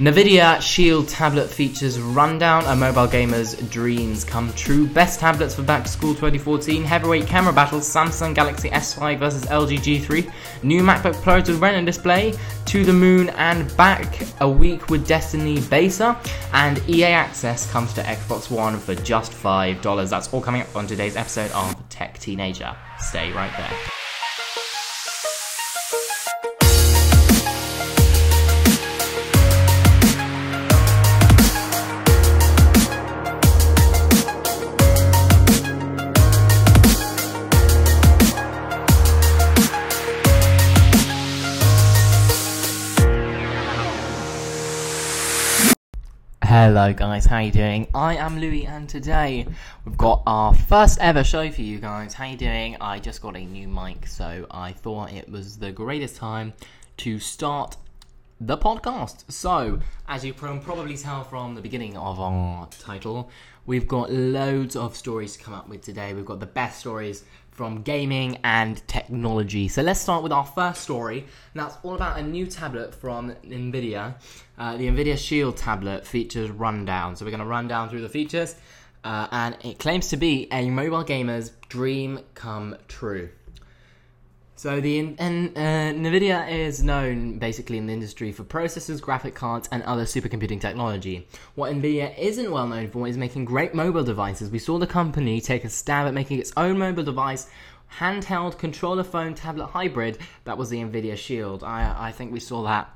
Nvidia Shield Tablet features rundown, a mobile gamer's dreams come true. Best tablets for back to school 2014. Heavyweight camera battles, Samsung Galaxy S5 versus LG G3. New MacBook Pro to Retina display. To the moon and back, a week with Destiny Beta. And EA Access comes to Xbox One for just $5. That's all coming up on today's episode of Tech Teenager. Stay right there. Hello guys, how you doing? I am Louis and today we've got our first ever show for you guys. How you doing? I just got a new mic, so I thought it was the greatest time to start the podcast. So, as you can probably tell from the beginning of our title, we've got loads of stories to come up with today. We've got the best stories from gaming and technology. So let's start with our first story, and that's all about a new tablet from Nvidia. The Nvidia Shield Tablet features rundown. So we're going to run down through the features, and it claims to be a mobile gamer's dream come true. So the Nvidia is known basically in the industry for processors, graphic cards, and other supercomputing technology. What Nvidia isn't well known for is making great mobile devices. We saw the company take a stab at making its own mobile device, handheld controller phone tablet hybrid. That was the Nvidia Shield. I think we saw that,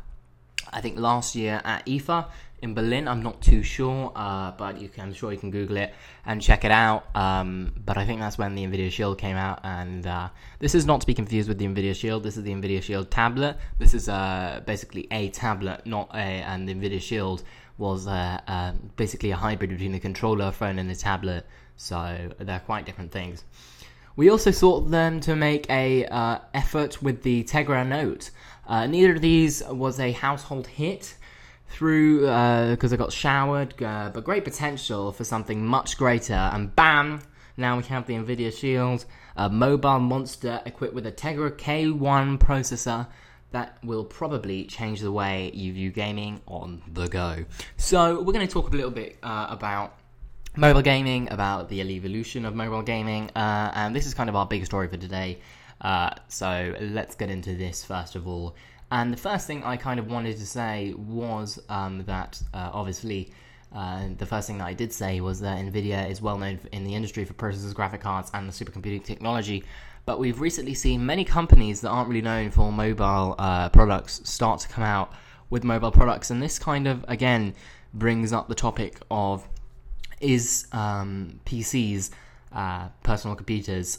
I think last year at IFA in Berlin. I'm not too sure, but I'm sure you can Google it and check it out. But I think that's when the Nvidia Shield came out, and this is not to be confused with the Nvidia Shield. This is the Nvidia Shield Tablet. This is basically a tablet, and the Nvidia Shield was basically a hybrid between the controller phone and the tablet. So they're quite different things. We also sought them to make a effort with the Tegra Note. Neither of these was a household hit because I got showered, but great potential for something much greater. And bam, now we have the Nvidia Shield, a mobile monster equipped with a Tegra K1 processor that will probably change the way you view gaming on the go. So we're going to talk a little bit about mobile gaming, about the evolution of mobile gaming, and this is kind of our big story for today. So let's get into this first of all. And the first thing I kind of wanted to say was that obviously the first thing that I did say was that Nvidia is well known in the industry for processors, graphic cards, and the supercomputing technology. But we've recently seen many companies that aren't really known for mobile products start to come out with mobile products. And this kind of, again, brings up the topic of PCs, personal computers,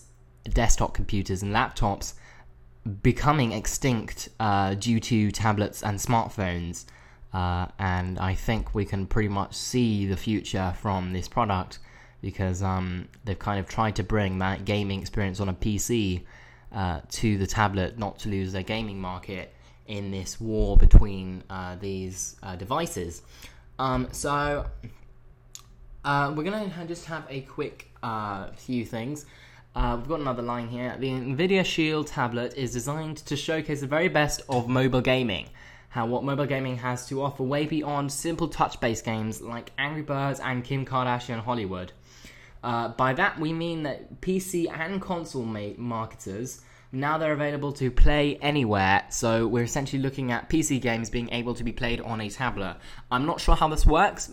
desktop computers and laptops becoming extinct due to tablets and smartphones, and I think we can pretty much see the future from this product, because they've kind of tried to bring that gaming experience on a PC to the tablet, not to lose their gaming market in this war between these devices. So we're going to just have a quick few things. We've got another line here. The Nvidia Shield Tablet is designed to showcase the very best of mobile gaming. What mobile gaming has to offer way beyond simple touch-based games like Angry Birds and Kim Kardashian Hollywood. By that we mean that PC and console marketers, now they're available to play anywhere. So we're essentially looking at PC games being able to be played on a tablet. I'm not sure how this works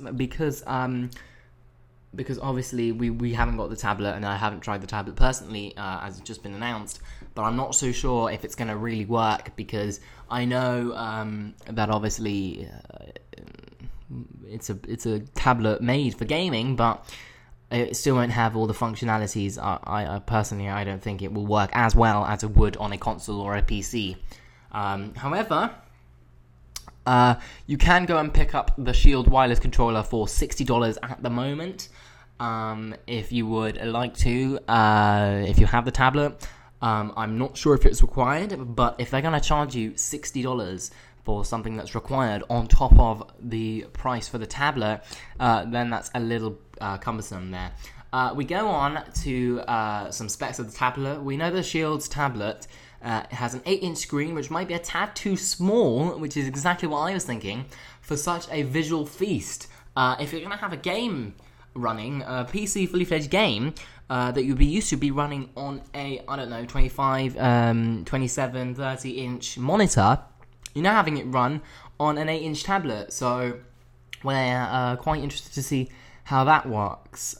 because obviously we haven't got the tablet, and I haven't tried the tablet personally, as it's just been announced, but I'm not so sure if it's going to really work, because I know that obviously it's a tablet made for gaming, but it still won't have all the functionalities. I personally, I don't think it will work as well as it would on a console or a PC. However, you can go and pick up the Shield wireless controller for $60 at the moment, if you would like to, if you have the tablet. I'm not sure if it's required, but if they're going to charge you $60 for something that's required on top of the price for the tablet, then that's a little cumbersome there. We go on to some specs of the tablet. We know the Shield's tablet It has an 8-inch screen, which might be a tad too small, which is exactly what I was thinking, for such a visual feast. If you're going to have a game running, a PC fully-fledged game, that you'd be used to be running on a, 25, 27, 30-inch monitor, you're now having it run on an 8-inch tablet. So we're quite interested to see how that works.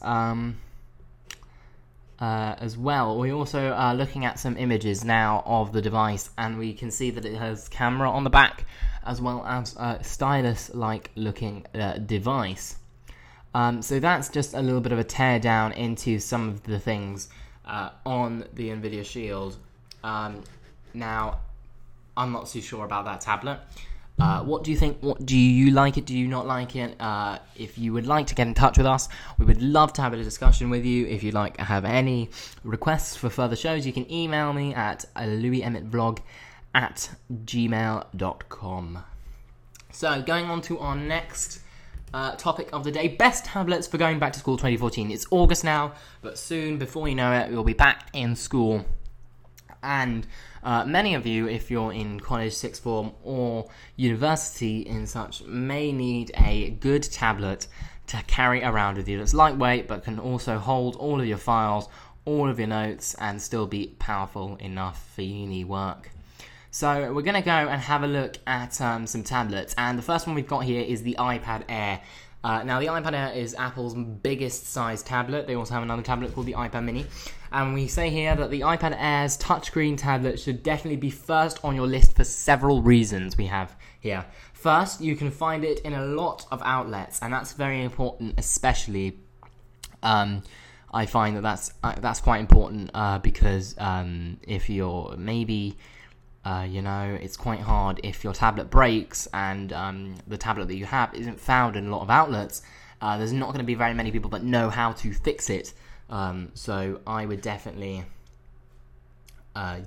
As well, we also are looking at some images now of the device, and we can see that it has camera on the back as well as a stylus-like looking device. So that's just a little bit of a teardown into some of the things on the Nvidia Shield. Now, I'm not too sure about that tablet. What do you think? What do you like it? Do you not like it? If you would like to get in touch with us, we would love to have a discussion with you. If you'd like to have any requests for further shows, you can email me at louisemmettvlog@gmail.com. So going on to our next topic of the day, best tablets for going back to school 2014. It's August now, but soon, before you know it, we'll be back in school. And many of you, if you're in college, sixth form, or university and such, may need a good tablet to carry around with you. It's lightweight, but can also hold all of your files, all of your notes, and still be powerful enough for uni work. So we're going to go and have a look at some tablets. And the first one we've got here is the iPad Air. Now, the iPad Air is Apple's biggest size tablet. They also have another tablet called the iPad Mini. And we say here that the iPad Air's touchscreen tablet should definitely be first on your list for several reasons we have here. First, you can find it in a lot of outlets, and that's very important, especially, I find that that's quite important because if you're maybe... it's quite hard if your tablet breaks and the tablet that you have isn't found in a lot of outlets. There's not going to be very many people that know how to fix it. So I would definitely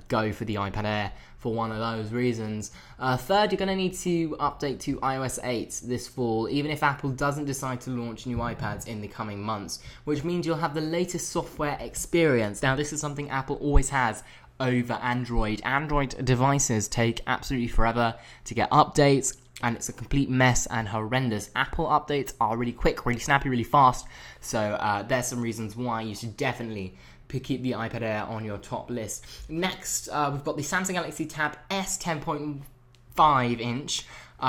go for the iPad Air for one of those reasons. Third, you're going to need to update to iOS 8 this fall, even if Apple doesn't decide to launch new iPads in the coming months, which means you'll have the latest software experience. Now, this is something Apple always has over Android. Android devices take absolutely forever to get updates, and it's a complete mess and horrendous. Apple updates are really quick, really snappy, really fast, so there's some reasons why you should definitely keep the iPad Air on your top list. Next, we've got the Samsung Galaxy Tab S 10.5 inch.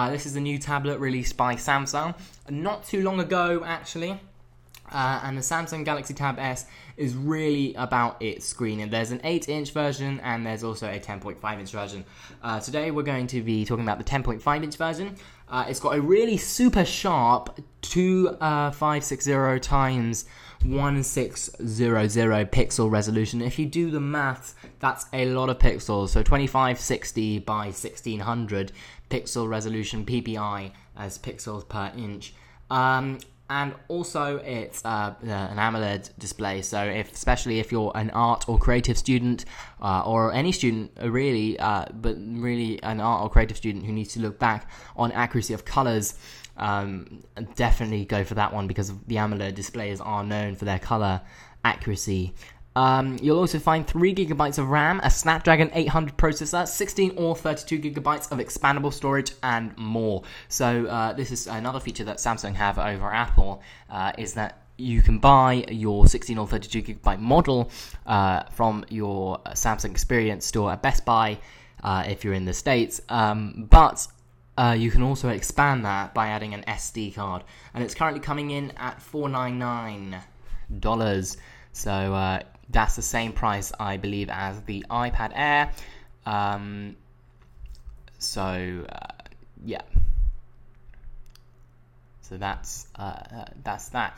This is a new tablet released by Samsung not too long ago, actually. And the Samsung Galaxy Tab S is really about its screen. And there's an 8-inch version, and there's also a 10.5-inch version. Today we're going to be talking about the 10.5-inch version. It's got a really super sharp 2560 x 1600 pixel resolution. If you do the maths, that's a lot of pixels. So 2560 by 1600 pixel resolution, PPI as pixels per inch. And also, it's an AMOLED display, so especially if you're an art or creative student, or any student really, but really an art or creative student who needs to look back on accuracy of colours, definitely go for that one, because the AMOLED displays are known for their colour accuracy. You'll also find 3 GB of RAM, a Snapdragon 800 processor, 16 or 32 GB of expandable storage, and more. So this is another feature that Samsung have over Apple, is that you can buy your 16 or 32 GB model from your Samsung Experience store at Best Buy if you're in the States, but you can also expand that by adding an SD card, and it's currently coming in at $499. So that's the same price, I believe, as the iPad Air. Yeah. So that's that.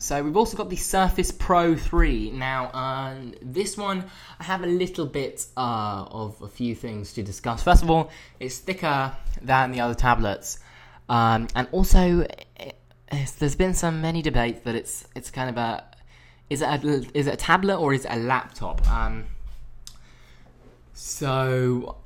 So we've also got the Surface Pro 3. Now, this one, I have a little bit of a few things to discuss. First of all, it's thicker than the other tablets. And also, there's been many debates that it's kind of a... Is it a tablet or is it a laptop? So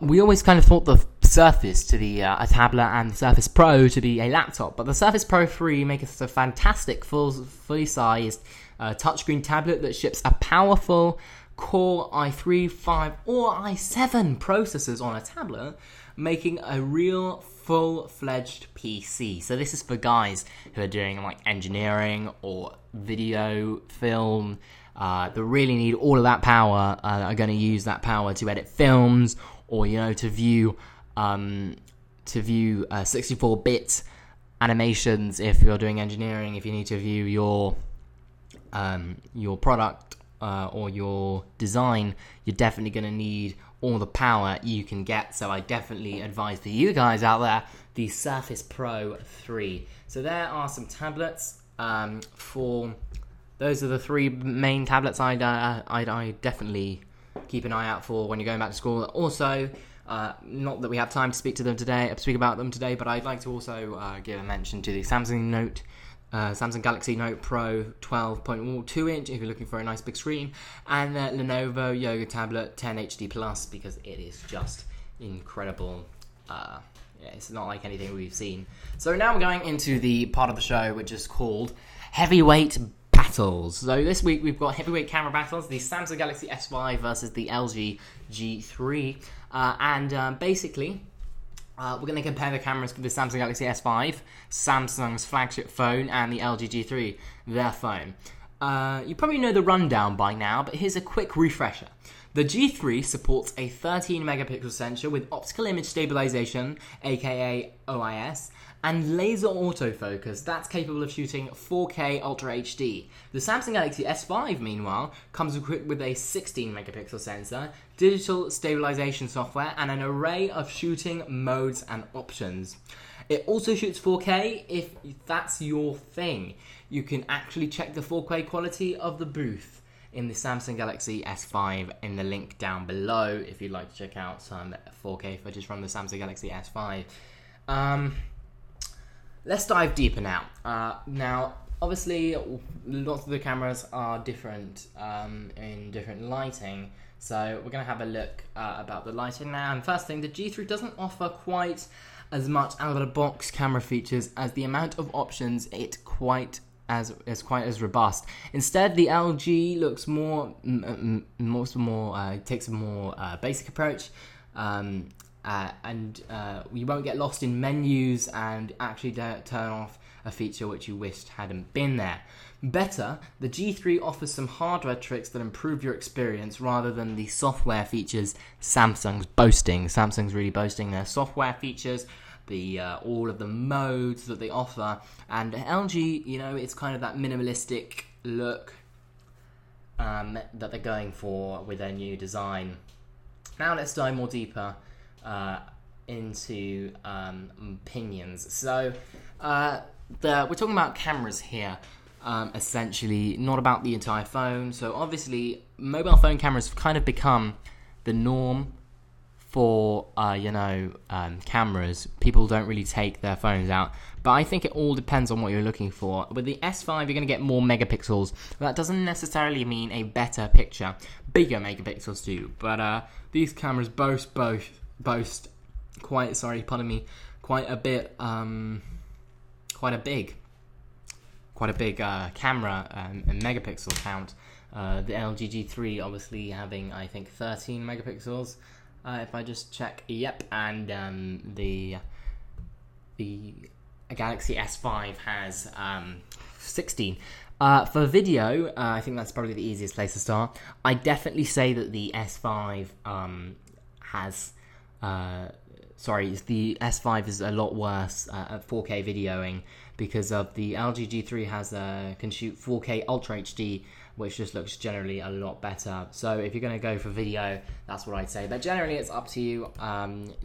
we always kind of thought the Surface to be a tablet and the Surface Pro to be a laptop, but the Surface Pro 3 makes a fantastic fully-sized touchscreen tablet that ships a powerful Core i3, 5 or i7 processors on a tablet, making a real full-fledged PC. So this is for guys who are doing like engineering or video, film, that really need all of that power, are going to use that power to edit films or, you know, to view 64-bit animations if you're doing engineering, if you need to view your product or your design, you're definitely going to need all the power you can get. So I definitely advise for you guys out there, the Surface Pro 3. So there are some tablets for... Those are the three main tablets I'd definitely keep an eye out for when you're going back to school. Also, not that we have time to speak about them today, but I'd like to also give a mention to the Samsung Galaxy Note Pro 12.2 inch if you're looking for a nice big screen, and the Lenovo Yoga Tablet 10 HD Plus, because it is just incredible. It's not like anything we've seen. So now we're going into the part of the show which is called Heavyweight Battles. So this week we've got heavyweight camera battles, the Samsung Galaxy S5 versus the LG G3, and basically we're going to compare the cameras for the Samsung Galaxy S5, Samsung's flagship phone, and the LG G3, their phone. You probably know the rundown by now, but here's a quick refresher. The G3 supports a 13 megapixel sensor with optical image stabilization, aka OIS, and laser autofocus that's capable of shooting 4K Ultra HD. The Samsung Galaxy S5, meanwhile, comes equipped with a 16 megapixel sensor, digital stabilization software, and an array of shooting modes and options. It also shoots 4K if that's your thing. You can actually check the 4K quality of the booth in the Samsung Galaxy S5 in the link down below if you'd like to check out some 4K footage from the Samsung Galaxy S5. Let's dive deeper now. Now, obviously, lots of the cameras are different in different lighting, so we're going to have a look about the lighting now. And first thing, the G3 doesn't offer quite as much out-of-the-box camera features as the amount of options it is quite as robust. Instead, the LG looks takes a more basic approach. And you won't get lost in menus and actually turn off a feature which you wished hadn't been there. Better, the G3 offers some hardware tricks that improve your experience rather than the software features Samsung's boasting. Samsung's really boasting their software features, all of the modes that they offer, and LG, you know, it's kind of that minimalistic look that they're going for with their new design. Now let's dive more deeper into opinions. So we're talking about cameras here, essentially, not about the entire phone. So obviously, mobile phone cameras have kind of become the norm for cameras. People don't really take their phones out, but I think it all depends on what you're looking for. With the S5, you're going to get more megapixels. That doesn't necessarily mean a better picture, bigger megapixels too. But these cameras boast quite a big camera and megapixel count. The LG G3 obviously having, I think, 13 megapixels. If I just check, yep, and the Galaxy S5 has 16. For video, I think that's probably the easiest place to start. I definitely say that the S5 the S5 is a lot worse at 4K videoing because of the LG G3 can shoot 4K Ultra HD, which just looks generally a lot better. So if you're going to go for video, that's what I'd say. But generally, it's up to you.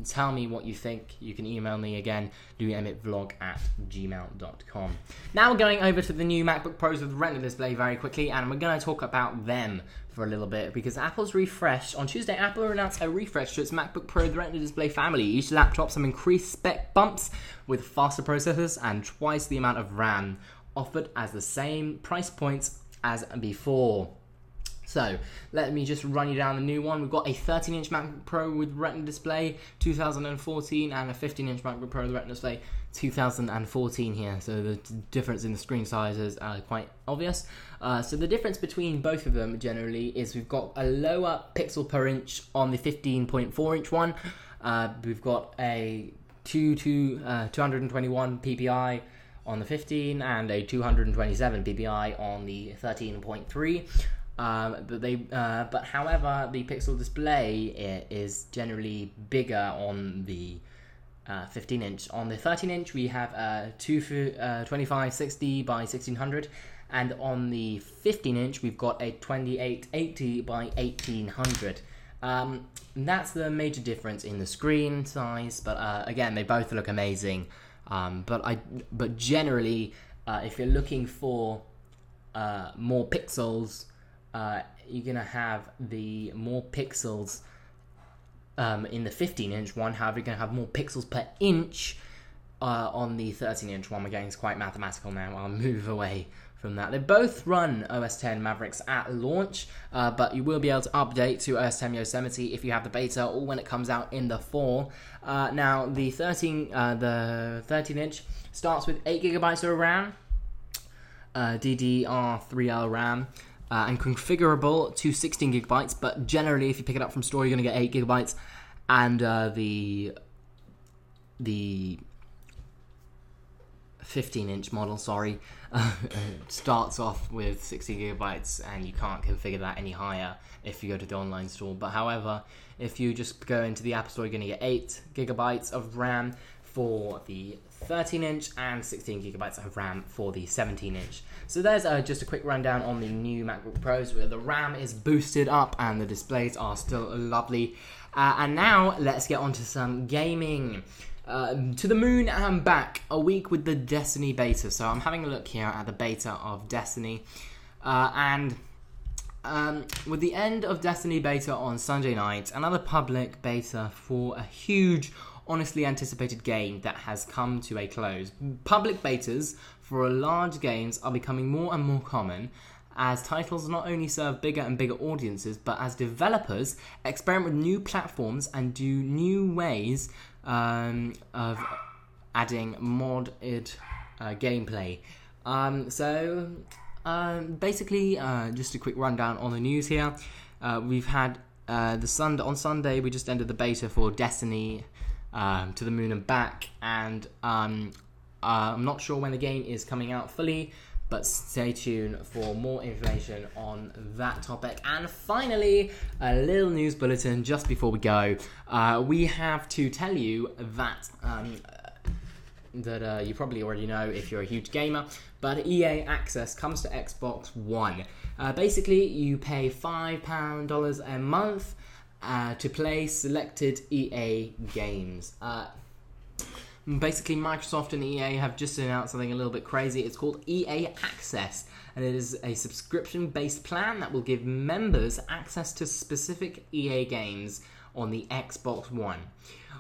Tell me what you think. You can email me again, doemitvlog@gmail.com. Now we're going over to the new MacBook Pros with Retina display very quickly, and we're going to talk about them for a little bit because Apple's refresh. On Tuesday, Apple announced a refresh to its MacBook Pro with Retina display family. Each laptop some increased spec bumps with faster processors and twice the amount of RAM, offered as the same price points as before. So let me just run you down the new one. We've got a 13-inch MacBook Pro with Retina display 2014 and a 15-inch MacBook Pro with Retina display 2014 here. So the difference in the screen sizes are quite obvious. So the difference between both of them generally is we've got a lower pixel per inch on the 15.4-inch one. We've got a 221 ppi on the 15 and a 227 ppi on the 13.3. However, the pixel display is generally bigger on the 15-inch. On the 13-inch, we have a 2560 by 1600, and on the 15-inch, we've got a 2880 by 1800. And that's the major difference in the screen size. But again, they both look amazing. But generally, if you're looking for more pixels, you're gonna have the more pixels in the 15-inch one. However, you're gonna have more pixels per inch on the 13-inch one. We're getting quite mathematical now. I'll move away from that. They both run OS X Mavericks at launch, but you will be able to update to OS X Yosemite if you have the beta or when it comes out in the fall. Now, the 13-inch starts with 8GB of RAM, DDR3L RAM. And configurable to 16GB, but generally if you pick it up from store, you're going to get 8GB, and the 15-inch model, starts off with 16GB, and you can't configure that any higher if you go to the online store. But however, if you just go into the App Store, you're going to get 8GB of RAM for the 13-inch and 16GB of RAM for the 17-inch. So there's just a quick rundown on the new MacBook Pros, where the RAM is boosted up and the displays are still lovely. And now let's get on to some gaming. To the moon and back, a week with the Destiny beta. So I'm having a look here at the beta of Destiny. With the end of Destiny beta on Sunday night, another public beta for a huge, honestly anticipated game that has come to a close. Public betas for large games are becoming more and more common, as titles not only serve bigger and bigger audiences, but as developers experiment with new platforms and do new ways of adding modded gameplay. Just a quick rundown on the news here. We've had on Sunday we just ended the beta for Destiny to the moon and back, and I'm not sure when the game is coming out fully, but stay tuned for more information on that topic. And finally, a little news bulletin just before we go. We have to tell you that you probably already know if you're a huge gamer, but EA Access comes to Xbox One. Basically, you pay $5 a month to play selected EA games. Basically, Microsoft and EA have just announced something a little bit crazy. It's called EA Access, and it is a subscription-based plan that will give members access to specific EA games on the Xbox One.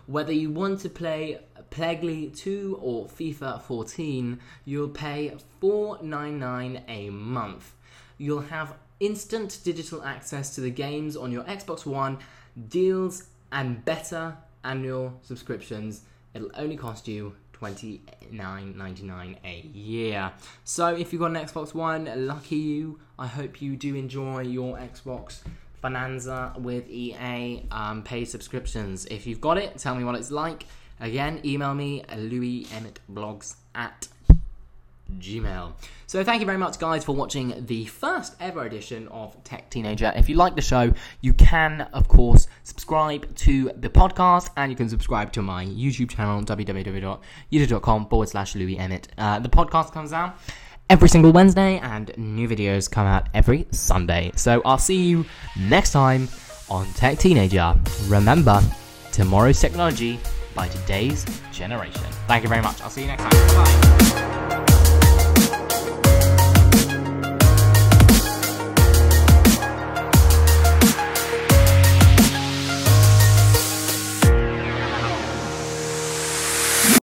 Whether you want to play Peggle 2 or FIFA 14, you'll pay $4.99 a month. You'll have instant digital access to the games on your Xbox One, deals, and better annual subscriptions. It'll only cost you $29.99 a year. So if you've got an Xbox One, lucky you. I hope you do enjoy your Xbox Bonanza with EA pay subscriptions. If you've got it, tell me what it's like. Again, email me at louisemmettblogs@gmail.com. So thank you very much, guys, for watching the first ever edition of Tech Teenager. If you like the show, you can, of course, subscribe to the podcast, and you can subscribe to my YouTube channel, youtube.com/LouisEmmett. The podcast comes out every single Wednesday, and new videos come out every Sunday. So I'll see you next time on Tech Teenager. Remember, tomorrow's technology by today's generation. Thank you very much. I'll see you next time. Bye.